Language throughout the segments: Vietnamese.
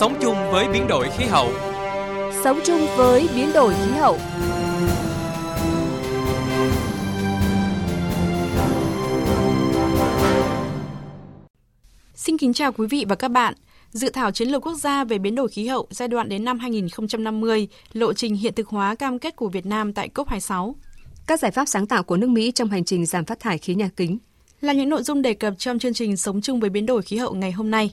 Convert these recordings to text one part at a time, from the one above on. Sống chung với biến đổi khí hậu. Sống chung với biến đổi khí hậu. Xin kính chào quý vị và các bạn. Dự thảo Chiến lược Quốc gia về biến đổi khí hậu giai đoạn đến năm 2050, lộ trình hiện thực hóa cam kết của Việt Nam tại COP26. Các giải pháp sáng tạo của nước Mỹ trong hành trình giảm phát thải khí nhà kính là những nội dung đề cập trong chương trình Sống chung với biến đổi khí hậu ngày hôm nay.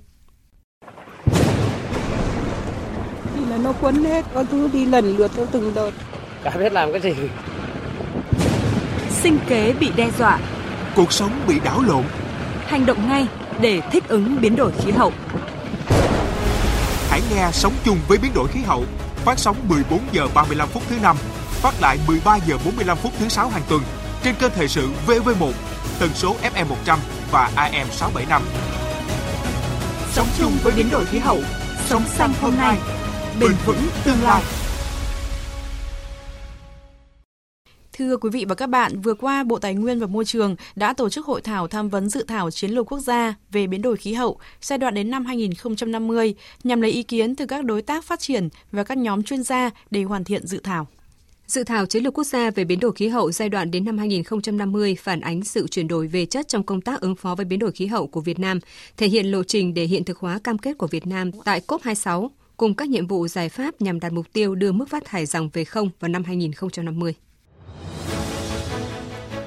Thì là nó quấn hết, con cứ đi lần lượt theo từng đợt. Đã biết làm cái gì. Sinh kế bị đe dọa. Cuộc sống bị đảo lộn. Hành động ngay để thích ứng biến đổi khí hậu. Hãy nghe Sống chung với biến đổi khí hậu, phát sóng 14 giờ 35 phút thứ 5, phát lại 13 giờ 45 phút thứ 6 hàng tuần trên kênh Thời sự VV1, tần số FM 100 và AM 675. Sống chung với biến đổi khí hậu, sống xanh hôm nay, bền vững tương lai. Thưa quý vị và các bạn, vừa qua Bộ Tài nguyên và Môi trường đã tổ chức hội thảo tham vấn dự thảo Chiến lược Quốc gia về biến đổi khí hậu giai đoạn đến năm 2050 nhằm lấy ý kiến từ các đối tác phát triển và các nhóm chuyên gia để hoàn thiện dự thảo. Dự thảo Chiến lược Quốc gia về biến đổi khí hậu giai đoạn đến năm 2050 phản ánh sự chuyển đổi về chất trong công tác ứng phó với biến đổi khí hậu của Việt Nam, thể hiện lộ trình để hiện thực hóa cam kết của Việt Nam tại COP26 cùng các nhiệm vụ giải pháp nhằm đạt mục tiêu đưa mức phát thải ròng về không vào năm 2050.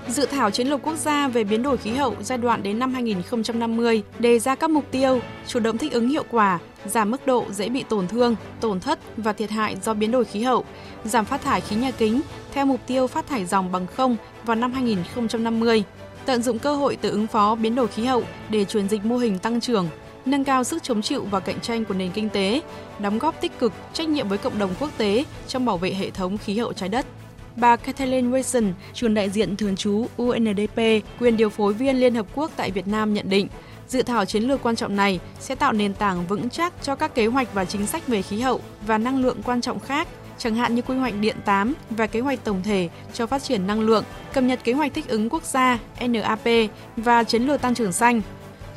Dự thảo Chiến lược Quốc gia về biến đổi khí hậu giai đoạn đến năm 2050 đề ra các mục tiêu chủ động thích ứng hiệu quả, giảm mức độ dễ bị tổn thương, tổn thất và thiệt hại do biến đổi khí hậu, giảm phát thải khí nhà kính theo mục tiêu phát thải ròng bằng không vào năm 2050, tận dụng cơ hội từ ứng phó biến đổi khí hậu để chuyển dịch mô hình tăng trưởng, nâng cao sức chống chịu và cạnh tranh của nền kinh tế, đóng góp tích cực, trách nhiệm với cộng đồng quốc tế trong bảo vệ hệ thống khí hậu trái đất. Bà Kathleen Grayson, trưởng đại diện thường trú UNDP, quyền điều phối viên Liên Hợp Quốc tại Việt Nam nhận định, dự thảo chiến lược quan trọng này sẽ tạo nền tảng vững chắc cho các kế hoạch và chính sách về khí hậu và năng lượng quan trọng khác, chẳng hạn như quy hoạch điện 8 và kế hoạch tổng thể cho phát triển năng lượng, cập nhật kế hoạch thích ứng quốc gia NAP và chiến lược tăng trưởng xanh.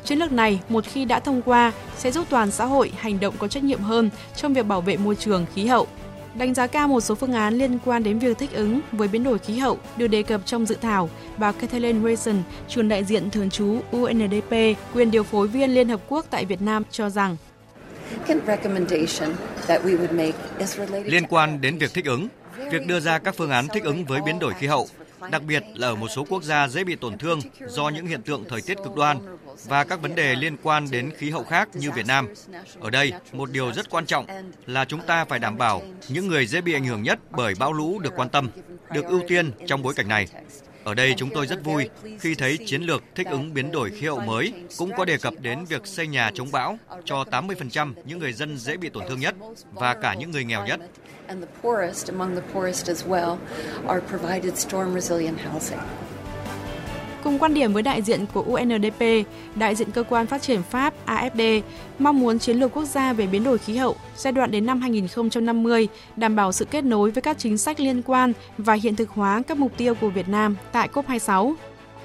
Chiến lược này, một khi đã thông qua, sẽ giúp toàn xã hội hành động có trách nhiệm hơn trong việc bảo vệ môi trường khí hậu. Đánh giá cao một số phương án liên quan đến việc thích ứng với biến đổi khí hậu được đề cập trong dự thảo, bà Kathleen Grayson, trưởng đại diện thường trú UNDP, quyền điều phối viên Liên Hợp Quốc tại Việt Nam cho rằng liên quan đến việc thích ứng, việc đưa ra các phương án thích ứng với biến đổi khí hậu, đặc biệt là ở một số quốc gia dễ bị tổn thương do những hiện tượng thời tiết cực đoan và các vấn đề liên quan đến khí hậu khác như Việt Nam. Ở đây, một điều rất quan trọng là chúng ta phải đảm bảo những người dễ bị ảnh hưởng nhất bởi bão lũ được quan tâm, được ưu tiên trong bối cảnh này. Ở đây chúng tôi rất vui khi thấy chiến lược thích ứng biến đổi khí hậu mới cũng có đề cập đến việc xây nhà chống bão cho 80% những người dân dễ bị tổn thương nhất và cả những người nghèo nhất. Cùng quan điểm với đại diện của UNDP, đại diện cơ quan phát triển Pháp AFD mong muốn chiến lược quốc gia về biến đổi khí hậu giai đoạn đến năm 2050 đảm bảo sự kết nối với các chính sách liên quan và hiện thực hóa các mục tiêu của Việt Nam tại COP26.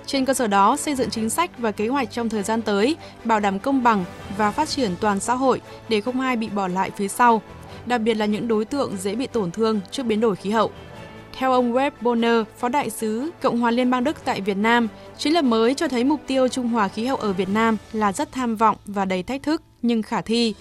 Trên cơ sở đó, xây dựng chính sách và kế hoạch trong thời gian tới, bảo đảm công bằng và phát triển toàn xã hội để không ai bị bỏ lại phía sau, đặc biệt là những đối tượng dễ bị tổn thương trước biến đổi khí hậu. Theo ông Web Bonner, Phó Đại sứ Cộng hòa Liên bang Đức tại Việt Nam, chiến lược mới cho thấy mục tiêu trung hòa khí hậu ở Việt Nam là rất tham vọng và đầy thách thức nhưng khả thi.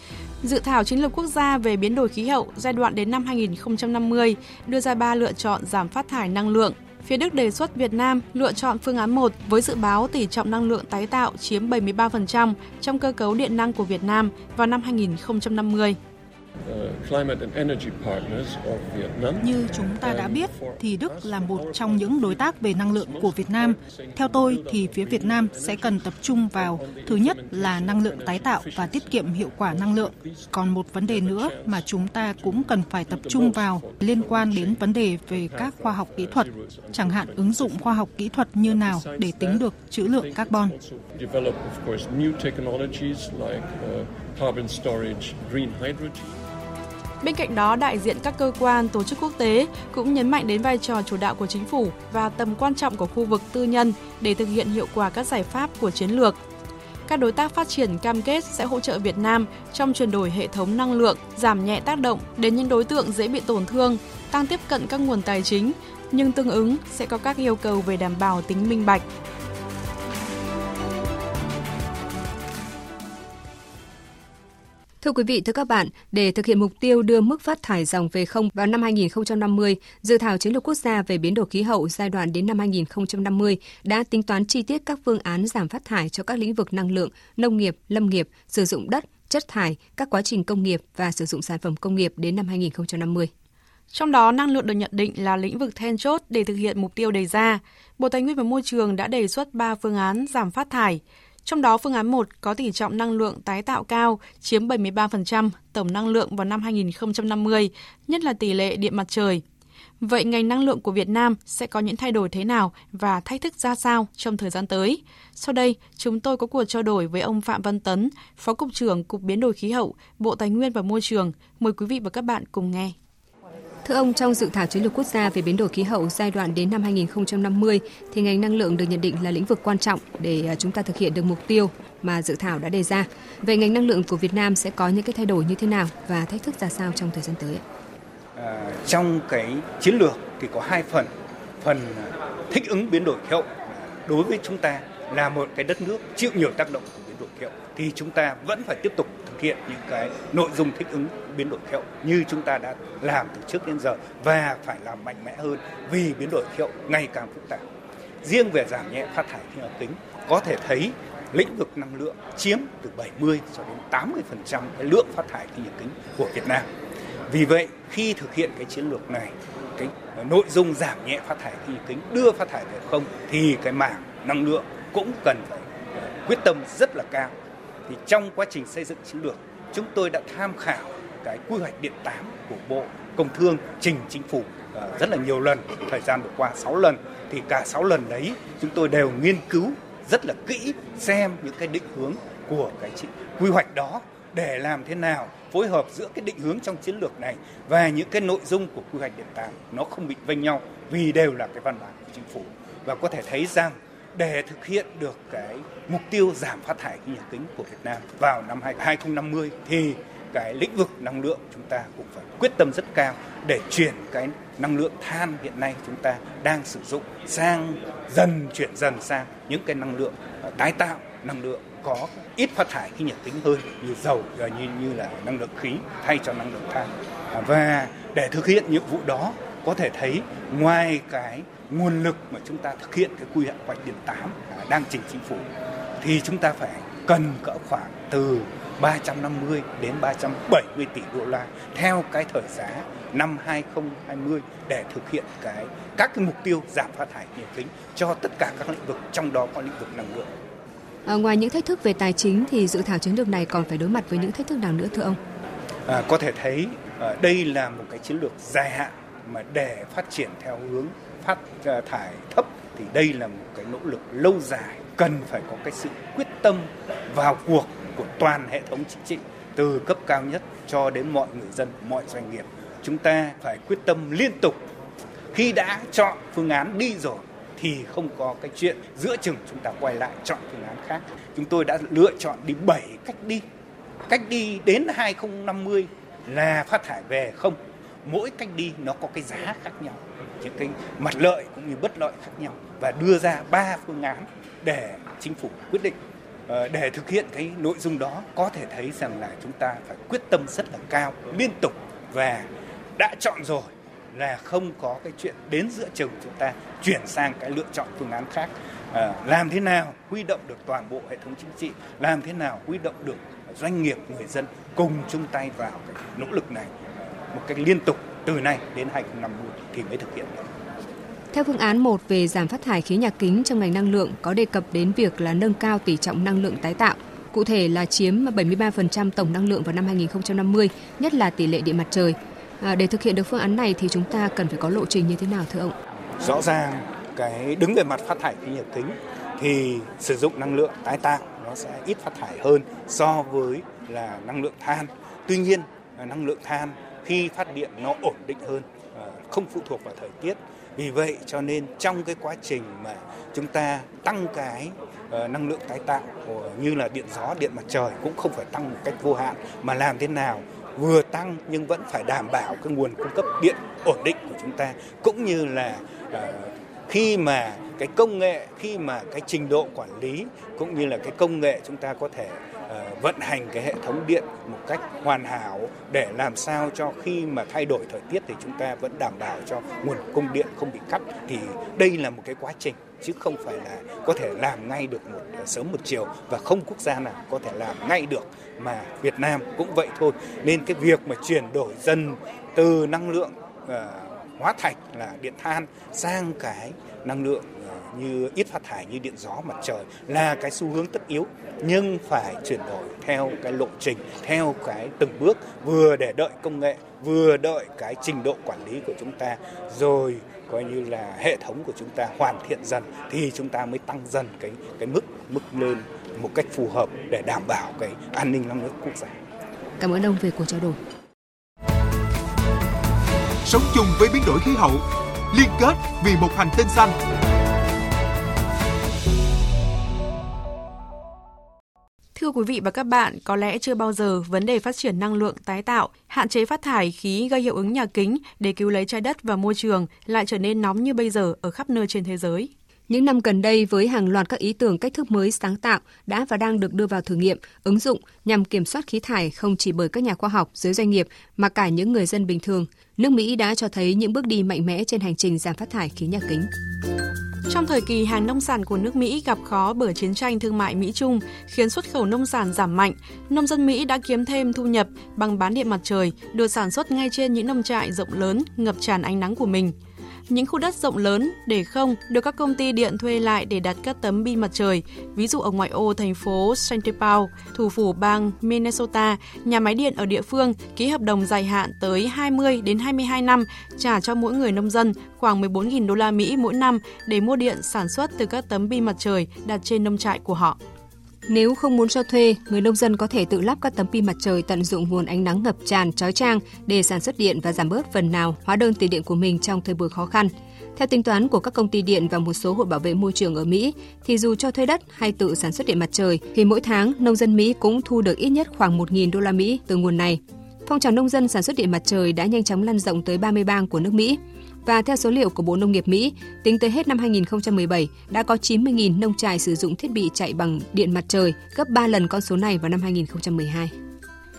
Dự thảo chiến lược quốc gia về biến đổi khí hậu giai đoạn đến năm 2050 đưa ra 3 lựa chọn giảm phát thải năng lượng. Phía Đức đề xuất Việt Nam lựa chọn phương án 1 với dự báo tỷ trọng năng lượng tái tạo chiếm 73% trong cơ cấu điện năng của Việt Nam vào năm 2050. Như chúng ta đã biết thì Đức là một trong những đối tác về năng lượng của Việt Nam. Theo tôi thì phía Việt Nam sẽ cần tập trung vào thứ nhất là năng lượng tái tạo và tiết kiệm hiệu quả năng lượng. Còn một vấn đề nữa mà chúng ta cũng cần phải tập trung vào liên quan đến vấn đề về các khoa học kỹ thuật, chẳng hạn ứng dụng khoa học kỹ thuật như nào để tính được trữ lượng carbon. Bên cạnh đó, đại diện các cơ quan, tổ chức quốc tế cũng nhấn mạnh đến vai trò chủ đạo của chính phủ và tầm quan trọng của khu vực tư nhân để thực hiện hiệu quả các giải pháp của chiến lược. các đối tác phát triển cam kết sẽ hỗ trợ Việt Nam trong chuyển đổi hệ thống năng lượng, giảm nhẹ tác động đến những đối tượng dễ bị tổn thương, tăng tiếp cận các nguồn tài chính, nhưng tương ứng sẽ có các yêu cầu về đảm bảo tính minh bạch. Thưa quý vị, thưa các bạn, để thực hiện mục tiêu đưa mức phát thải dòng về không vào năm 2050, dự thảo chiến lược quốc gia về biến đổi khí hậu giai đoạn đến năm 2050 đã tính toán chi tiết các phương án giảm phát thải cho các lĩnh vực năng lượng, nông nghiệp, lâm nghiệp, sử dụng đất, chất thải, các quá trình công nghiệp và sử dụng sản phẩm công nghiệp đến năm 2050. Trong đó, năng lượng được nhận định là lĩnh vực then chốt để thực hiện mục tiêu đề ra. Bộ Tài nguyên và Môi trường đã đề xuất 3 phương án giảm phát thải. Trong đó, phương án 1 có tỷ trọng năng lượng tái tạo cao, chiếm 73% tổng năng lượng vào năm 2050, nhất là tỷ lệ điện mặt trời. Vậy ngành năng lượng của Việt Nam sẽ có những thay đổi thế nào và thách thức ra sao trong thời gian tới? Sau đây, chúng tôi có cuộc trao đổi với ông Phạm Văn Tấn, Phó Cục trưởng Cục Biến đổi Khí hậu, Bộ Tài nguyên và Môi trường. Mời quý vị và các bạn cùng nghe. Thưa ông, trong dự thảo chiến lược quốc gia về biến đổi khí hậu giai đoạn đến năm 2050 thì ngành năng lượng được nhận định là lĩnh vực quan trọng để chúng ta thực hiện được mục tiêu mà dự thảo đã đề ra. Vậy ngành năng lượng của Việt Nam sẽ có những cái thay đổi như thế nào và thách thức ra sao trong thời gian tới? Trong cái chiến lược thì có hai phần. Phần thích ứng biến đổi khí hậu đối với chúng ta là một cái đất nước chịu nhiều tác động của biến đổi khí hậu thì chúng ta vẫn phải tiếp tục thực hiện những cái nội dung thích ứng biến đổi khí hậu như chúng ta đã làm từ trước đến giờ và phải làm mạnh mẽ hơn vì biến đổi khí hậu ngày càng phức tạp. Riêng về giảm nhẹ phát thải khí nhà kính, có thể thấy lĩnh vực năng lượng chiếm từ 70 cho đến 80% cái lượng phát thải khí nhà kính của Việt Nam. Vì vậy, khi thực hiện cái chiến lược này, cái nội dung giảm nhẹ phát thải khí nhà kính, đưa phát thải về không thì cái mảng năng lượng cũng cần phải quyết tâm rất là cao. Thì trong quá trình xây dựng chiến lược, chúng tôi đã tham khảo cái quy hoạch điện 8 của Bộ Công Thương trình Chính phủ rất là nhiều lần, thời gian vừa qua 6 lần. Thì cả 6 lần đấy chúng tôi đều nghiên cứu rất là kỹ xem những cái định hướng của cái quy hoạch đó để làm thế nào phối hợp giữa cái định hướng trong chiến lược này và những cái nội dung của quy hoạch điện 8 nó không bị vênh nhau vì đều là cái văn bản của Chính phủ. Và có thể thấy rằng để thực hiện được cái mục tiêu giảm phát thải khí nhà kính của Việt Nam vào năm 2050 thì cái lĩnh vực năng lượng chúng ta cũng phải quyết tâm rất cao để chuyển cái năng lượng than hiện nay chúng ta đang sử dụng chuyển dần sang những cái năng lượng tái tạo, năng lượng có ít phát thải khí nhà kính hơn như dầu, như là năng lượng khí thay cho năng lượng than. Và để thực hiện nhiệm vụ đó, có thể thấy ngoài cái nguồn lực mà chúng ta thực hiện cái quy hoạch điện 8 đang trình Chính phủ thì chúng ta phải cần cỡ khoảng từ 350 đến 370 tỷ đô la theo cái thời giá năm 2020 để thực hiện các cái mục tiêu giảm phát thải khí nhà kính cho tất cả các lĩnh vực, trong đó có lĩnh vực năng lượng. Ngoài những thách thức về tài chính thì dự thảo chiến lược này còn phải đối mặt với những thách thức nào nữa thưa ông? Có thể thấy đây là một cái chiến lược dài hạn mà để phát triển theo hướng phát thải thấp thì đây là một cái nỗ lực lâu dài, cần phải có cái sự quyết tâm vào cuộc của toàn hệ thống chính trị từ cấp cao nhất cho đến mọi người dân, mọi doanh nghiệp. Chúng ta phải quyết tâm liên tục. Khi đã chọn phương án đi rồi thì không có cái chuyện giữa chừng chúng ta quay lại chọn phương án khác. Chúng tôi đã lựa chọn đi 7 cách đi. Cách đi đến 2050 là phát thải về không. Mỗi cách đi nó có cái giá khác nhau, những cái mặt lợi cũng như bất lợi khác nhau và đưa ra 3 phương án để Chính phủ quyết định. Để thực hiện cái nội dung đó có thể thấy rằng là chúng ta phải quyết tâm rất là cao, liên tục và đã chọn rồi là không có cái chuyện đến giữa chừng chúng ta chuyển sang cái lựa chọn phương án khác. Làm thế nào huy động được toàn bộ hệ thống chính trị, làm thế nào huy động được doanh nghiệp, người dân cùng chung tay vào cái nỗ lực này một cách liên tục từ nay đến 2050 thì mới thực hiện được. Theo phương án 1 về giảm phát thải khí nhà kính trong ngành năng lượng có đề cập đến việc là nâng cao tỷ trọng năng lượng tái tạo, cụ thể là chiếm 73% tổng năng lượng vào năm 2050, nhất là tỷ lệ điện mặt trời. Để thực hiện được phương án này thì chúng ta cần phải có lộ trình như thế nào thưa ông? Rõ ràng cái đứng về mặt phát thải khí nhà kính thì sử dụng năng lượng tái tạo nó sẽ ít phát thải hơn so với là năng lượng than. Tuy nhiên năng lượng than khi phát điện nó ổn định hơn, không phụ thuộc vào thời tiết Vì vậy cho nên trong cái quá trình mà chúng ta tăng cái năng lượng tái tạo như là điện gió, điện mặt trời cũng không phải tăng một cách vô hạn, mà làm thế nào vừa tăng nhưng vẫn phải đảm bảo cái nguồn cung cấp điện ổn định của chúng ta, cũng như là khi mà cái công nghệ, khi mà cái trình độ quản lý cũng như là cái công nghệ chúng ta có thể vận hành cái hệ thống điện một cách hoàn hảo để làm sao cho khi mà thay đổi thời tiết thì chúng ta vẫn đảm bảo cho nguồn cung điện không bị cắt. Thì đây là một cái quá trình chứ không phải là có thể làm ngay được sớm một chiều, và không quốc gia nào có thể làm ngay được, mà Việt Nam cũng vậy thôi. Nên cái việc mà chuyển đổi dần từ năng lượng hóa thạch là điện than sang cái năng lượng như ít phát thải như điện gió, mặt trời là cái xu hướng tất yếu, nhưng phải chuyển đổi theo cái lộ trình, theo cái từng bước, vừa để đợi công nghệ, vừa đợi cái trình độ quản lý của chúng ta, rồi coi như là hệ thống của chúng ta hoàn thiện dần thì chúng ta mới tăng dần cái mức lên một cách phù hợp để đảm bảo cái an ninh năng lượng quốc gia. Cảm ơn ông về cuộc trao đổi. Sống chung với biến đổi khí hậu, liên kết vì một hành tinh xanh. Thưa quý vị và các bạn, có lẽ chưa bao giờ vấn đề phát triển năng lượng tái tạo, hạn chế phát thải khí gây hiệu ứng nhà kính để cứu lấy trái đất và môi trường lại trở nên nóng như bây giờ ở khắp nơi trên thế giới. Những năm gần đây, với hàng loạt các ý tưởng cách thức mới sáng tạo đã và đang được đưa vào thử nghiệm, ứng dụng nhằm kiểm soát khí thải không chỉ bởi các nhà khoa học, giới doanh nghiệp mà cả những người dân bình thường, nước Mỹ đã cho thấy những bước đi mạnh mẽ trên hành trình giảm phát thải khí nhà kính. Trong thời kỳ hàng nông sản của nước Mỹ gặp khó bởi chiến tranh thương mại Mỹ-Trung khiến xuất khẩu nông sản giảm mạnh, nông dân Mỹ đã kiếm thêm thu nhập bằng bán điện mặt trời được sản xuất ngay trên những nông trại rộng lớn ngập tràn ánh nắng của mình. Những khu đất rộng lớn để không được các công ty điện thuê lại để đặt các tấm pin mặt trời. Ví dụ ở ngoại ô thành phố Saint Paul, thủ phủ bang Minnesota, nhà máy điện ở địa phương ký hợp đồng dài hạn tới 20 đến 22 năm, trả cho mỗi người nông dân khoảng 14.000 đô la Mỹ mỗi năm để mua điện sản xuất từ các tấm pin mặt trời đặt trên nông trại của họ. Nếu không muốn cho thuê, người nông dân có thể tự lắp các tấm pin mặt trời, tận dụng nguồn ánh nắng ngập tràn chói chang để sản xuất điện và giảm bớt phần nào hóa đơn tiền điện của mình trong thời buổi khó khăn. Theo tính toán của các công ty điện và một số hội bảo vệ môi trường ở Mỹ, thì dù cho thuê đất hay tự sản xuất điện mặt trời, thì mỗi tháng nông dân Mỹ cũng thu được ít nhất khoảng 1.000 đô la Mỹ từ nguồn này. Phong trào nông dân sản xuất điện mặt trời đã nhanh chóng lan rộng tới 30 bang của nước Mỹ. Và theo số liệu của Bộ Nông nghiệp Mỹ, tính tới hết năm 2017, đã có 90.000 nông trại sử dụng thiết bị chạy bằng điện mặt trời, gấp 3 lần con số này vào năm 2012.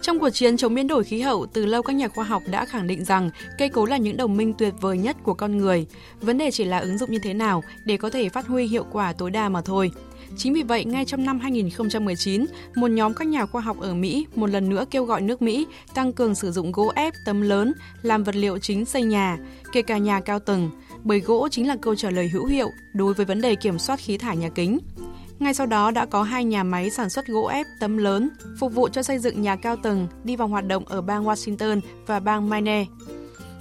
Trong cuộc chiến chống biến đổi khí hậu, từ lâu các nhà khoa học đã khẳng định rằng cây cối là những đồng minh tuyệt vời nhất của con người. Vấn đề chỉ là ứng dụng như thế nào để có thể phát huy hiệu quả tối đa mà thôi. Chính vì vậy, ngay trong năm 2019, một nhóm các nhà khoa học ở Mỹ một lần nữa kêu gọi nước Mỹ tăng cường sử dụng gỗ ép tấm lớn làm vật liệu chính xây nhà, kể cả nhà cao tầng, bởi gỗ chính là câu trả lời hữu hiệu đối với vấn đề kiểm soát khí thải nhà kính. Ngay sau đó đã có 2 nhà máy sản xuất gỗ ép tấm lớn phục vụ cho xây dựng nhà cao tầng đi vào hoạt động ở bang Washington và bang Maine.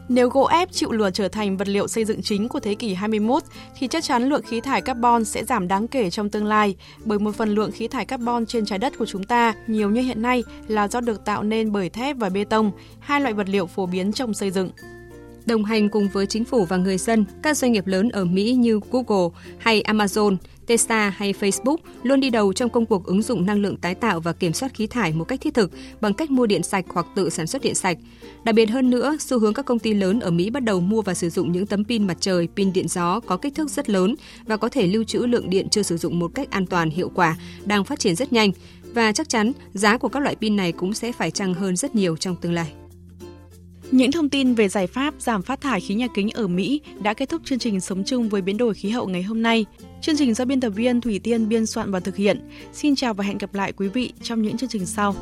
Nếu gỗ ép chịu lửa trở thành vật liệu xây dựng chính của thế kỷ 21 thì chắc chắn lượng khí thải carbon sẽ giảm đáng kể trong tương lai, bởi một phần lượng khí thải carbon trên trái đất của chúng ta nhiều như hiện nay là do được tạo nên bởi thép và bê tông, hai loại vật liệu phổ biến trong xây dựng. Đồng hành cùng với chính phủ và người dân, các doanh nghiệp lớn ở Mỹ như Google hay Amazon, Tesla hay Facebook luôn đi đầu trong công cuộc ứng dụng năng lượng tái tạo và kiểm soát khí thải một cách thiết thực bằng cách mua điện sạch hoặc tự sản xuất điện sạch. Đặc biệt hơn nữa, xu hướng các công ty lớn ở Mỹ bắt đầu mua và sử dụng những tấm pin mặt trời, pin điện gió có kích thước rất lớn và có thể lưu trữ lượng điện chưa sử dụng một cách an toàn, hiệu quả, đang phát triển rất nhanh. Và chắc chắn giá của các loại pin này cũng sẽ phải chăng hơn rất nhiều trong tương lai. Những thông tin về giải pháp giảm phát thải khí nhà kính ở Mỹ đã kết thúc chương trình Sống chung với biến đổi khí hậu ngày hôm nay. Chương trình do biên tập viên Thủy Tiên biên soạn và thực hiện. Xin chào và hẹn gặp lại quý vị trong những chương trình sau.